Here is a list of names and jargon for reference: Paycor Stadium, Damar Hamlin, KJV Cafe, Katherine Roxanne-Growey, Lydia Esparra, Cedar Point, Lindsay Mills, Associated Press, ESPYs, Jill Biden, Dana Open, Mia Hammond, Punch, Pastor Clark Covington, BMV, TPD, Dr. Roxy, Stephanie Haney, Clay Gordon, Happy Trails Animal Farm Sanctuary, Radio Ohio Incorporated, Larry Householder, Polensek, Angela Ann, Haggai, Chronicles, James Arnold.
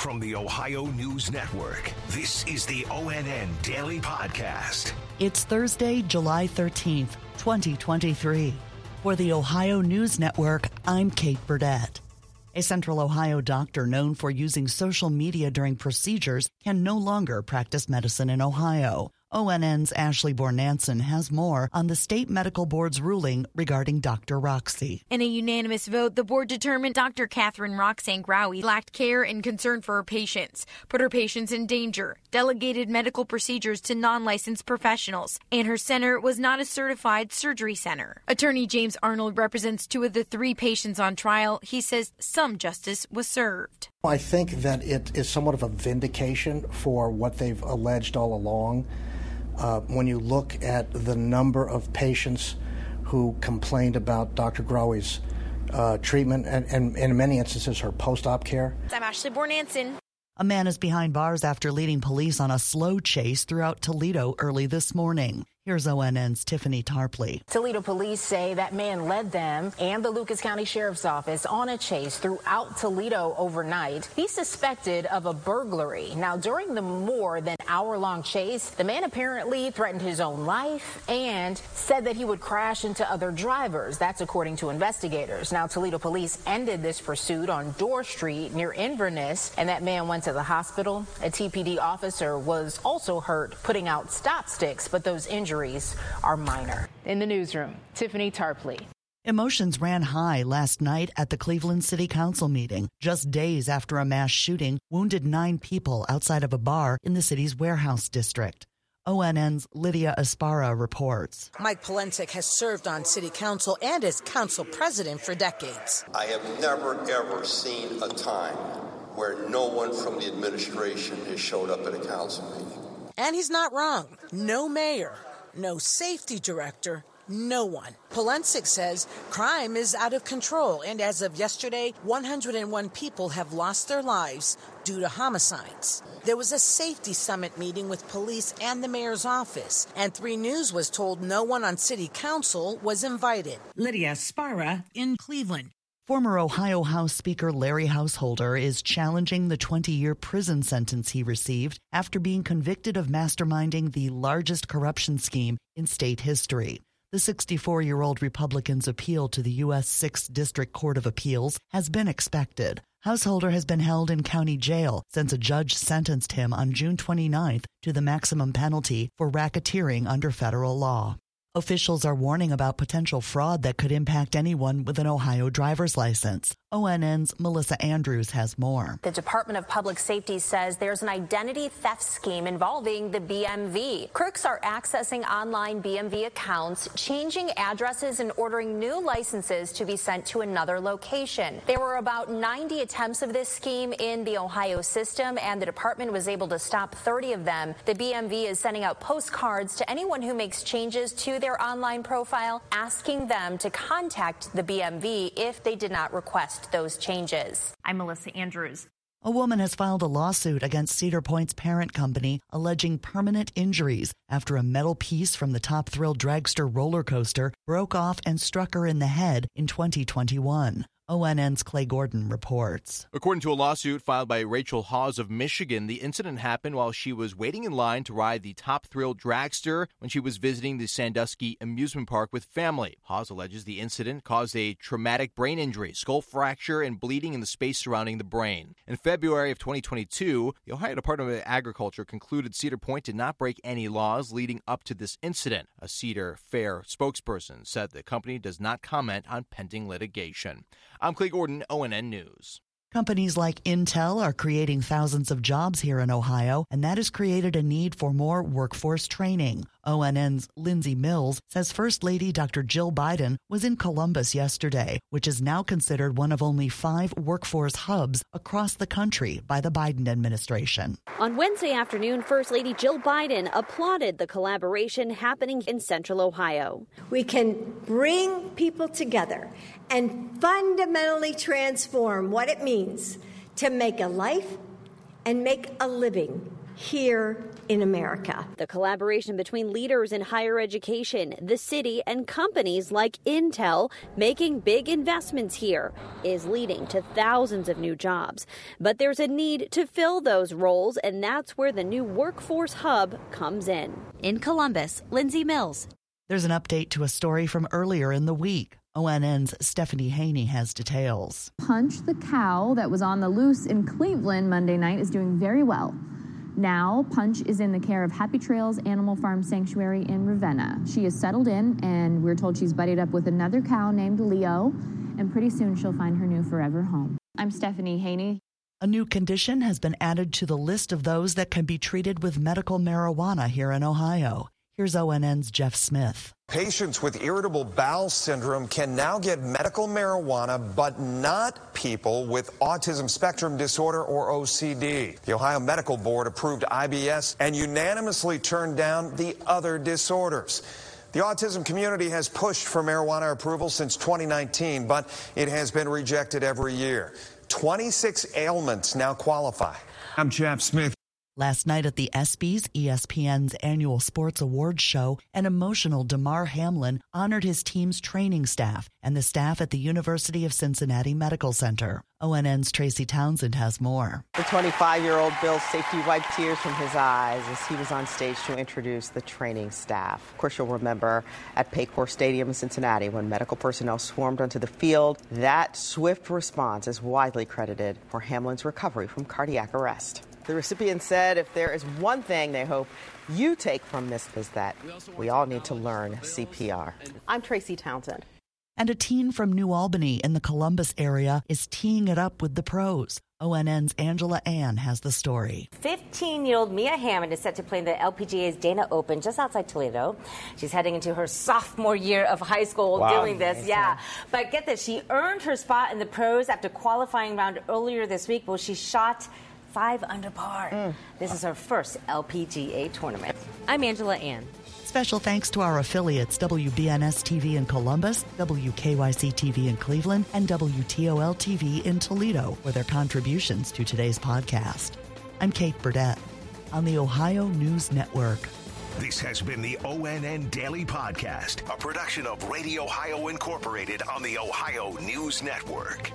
From the Ohio News Network, this is the ONN Daily Podcast. It's Thursday, July 13th, 2023. For the Ohio News Network, I'm Kate Burdett. A Central Ohio doctor known for using social media during procedures can no longer practice medicine in Ohio. ONN's Ashley Bornancin has more on the state medical board's ruling regarding Dr. Roxy. In a unanimous vote, the board determined Dr. Katherine Roxanne-Growey lacked care and concern for her patients, put her patients in danger, delegated medical procedures to non-licensed professionals, and her center was not a certified surgery center. Attorney James Arnold represents two of the three patients on trial. He says some justice was served. I think that it is somewhat of a vindication for what they've alleged all along. When you look at the number of patients who complained about Dr. Growey's treatment and in many instances her post-op care. I'm Ashley Bornancin. A man is behind bars after leading police on a slow chase throughout Toledo early this morning. Here's ONN's Tiffany Tarpley. Toledo police say that man led them and the Lucas County Sheriff's Office on a chase throughout Toledo overnight. He's suspected of a burglary. Now, during the more than hour-long chase, the man apparently threatened his own life and said that he would crash into other drivers. That's according to investigators. Now, Toledo police ended this pursuit on Door Street near Inverness, and that man went to the hospital. A TPD officer was also hurt putting out stop sticks, but those injuries are minor. In the newsroom, Tiffany Tarpley. Emotions ran high last night at the Cleveland City Council meeting, just days after a mass shooting wounded 9 people outside of a bar in the city's warehouse district. ONN's Lydia Esparra reports. Mike Polenick has served on city council and as council president for decades. I have never, ever seen a time where no one from the administration has showed up at a council meeting. And he's not wrong. No mayor, no safety director, no one. Polensek says crime is out of control, and as of yesterday, 101 people have lost their lives due to homicides. There was a safety summit meeting with police and the mayor's office, and 3 News was told no one on city council was invited. Lydia Esparra in Cleveland. Former Ohio House Speaker Larry Householder is challenging the 20-year prison sentence he received after being convicted of masterminding the largest corruption scheme in state history. The 64-year-old Republican's appeal to the U.S. 6th District Court of Appeals has been expected. Householder has been held in county jail since a judge sentenced him on June 29th to the maximum penalty for racketeering under federal law. Officials are warning about potential fraud that could impact anyone with an Ohio driver's license. ONN's Melissa Andrews has more. The Department of Public Safety says there's an identity theft scheme involving the BMV. Crooks are accessing online BMV accounts, changing addresses, and ordering new licenses to be sent to another location. There were about 90 attempts of this scheme in the Ohio system, and the department was able to stop 30 of them. The BMV is sending out postcards to anyone who makes changes to their online profile, asking them to contact the BMV if they did not request those changes. I'm Melissa Andrews. A woman has filed a lawsuit against Cedar Point's parent company alleging permanent injuries after a metal piece from the Top Thrill dragster roller coaster broke off and struck her in the head in 2021. ONN's Clay Gordon reports. According to a lawsuit filed by Rachel Hawes of Michigan, the incident happened while she was waiting in line to ride the Top Thrill dragster when she was visiting the Sandusky amusement park with family. Hawes alleges the incident caused a traumatic brain injury, skull fracture, and bleeding in the space surrounding the brain. In February of 2022, the Ohio Department of Agriculture concluded Cedar Point did not break any laws leading up to this incident. A Cedar Fair spokesperson said the company does not comment on pending litigation. I'm Clay Gordon, ONN News. Companies like Intel are creating thousands of jobs here in Ohio, and that has created a need for more workforce training. ONN's Lindsay Mills says First Lady Dr. Jill Biden was in Columbus yesterday, which is now considered one of only 5 workforce hubs across the country by the Biden administration. On Wednesday afternoon, First Lady Jill Biden applauded the collaboration happening in Central Ohio. We can bring people together and fundamentally transform what it means to make a life and make a living here in America. The collaboration between leaders in higher education, the city, and companies like Intel making big investments here is leading to thousands of new jobs. But there's a need to fill those roles, and that's where the new workforce hub comes in. In Columbus, Lindsay Mills. There's an update to a story from earlier in the week. ONN's Stephanie Haney has details. Punch, the cow that was on the loose in Cleveland Monday night, is doing very well. Now, Punch is in the care of Happy Trails Animal Farm Sanctuary in Ravenna. She is settled in, and we're told she's buddied up with another cow named Leo, and pretty soon she'll find her new forever home. I'm Stephanie Haney. A new condition has been added to the list of those that can be treated with medical marijuana here in Ohio. Here's ONN's Jeff Smith. Patients with irritable bowel syndrome can now get medical marijuana, but not people with autism spectrum disorder or OCD. The Ohio Medical Board approved IBS and unanimously turned down the other disorders. The autism community has pushed for marijuana approval since 2019, but it has been rejected every year. 26 ailments now qualify. I'm Jeff Smith. Last night at the ESPYs, ESPN's annual sports awards show, an emotional Damar Hamlin honored his team's training staff and the staff at the University of Cincinnati Medical Center. ONN's Tracy Townsend has more. The 25-year-old Bill's safety wiped tears from his eyes as he was on stage to introduce the training staff. Of course, you'll remember at Paycor Stadium in Cincinnati when medical personnel swarmed onto the field. That swift response is widely credited for Hamlin's recovery from cardiac arrest. The recipient said if there is one thing they hope you take from this is that we all need to learn CPR. I'm Tracy Townsend. And a teen from New Albany in the Columbus area is teeing it up with the pros. ONN's Angela Ann has the story. 15-year-old Mia Hammond is set to play in the LPGA's Dana Open just outside Toledo. She's heading into her sophomore year of high school doing this. Nice, yeah. But get this, she earned her spot in the pros after qualifying round earlier this week where she shot 5 under par. This is her first LPGA tournament. I'm Angela Ann. Special thanks to our affiliates WBNS-TV in Columbus, WKYC-TV in Cleveland, and WTOL-TV in Toledo for their contributions to today's podcast. I'm Kate Burdett on the Ohio News Network. This has been the ONN Daily Podcast, a production of Radio Ohio Incorporated on the Ohio News Network.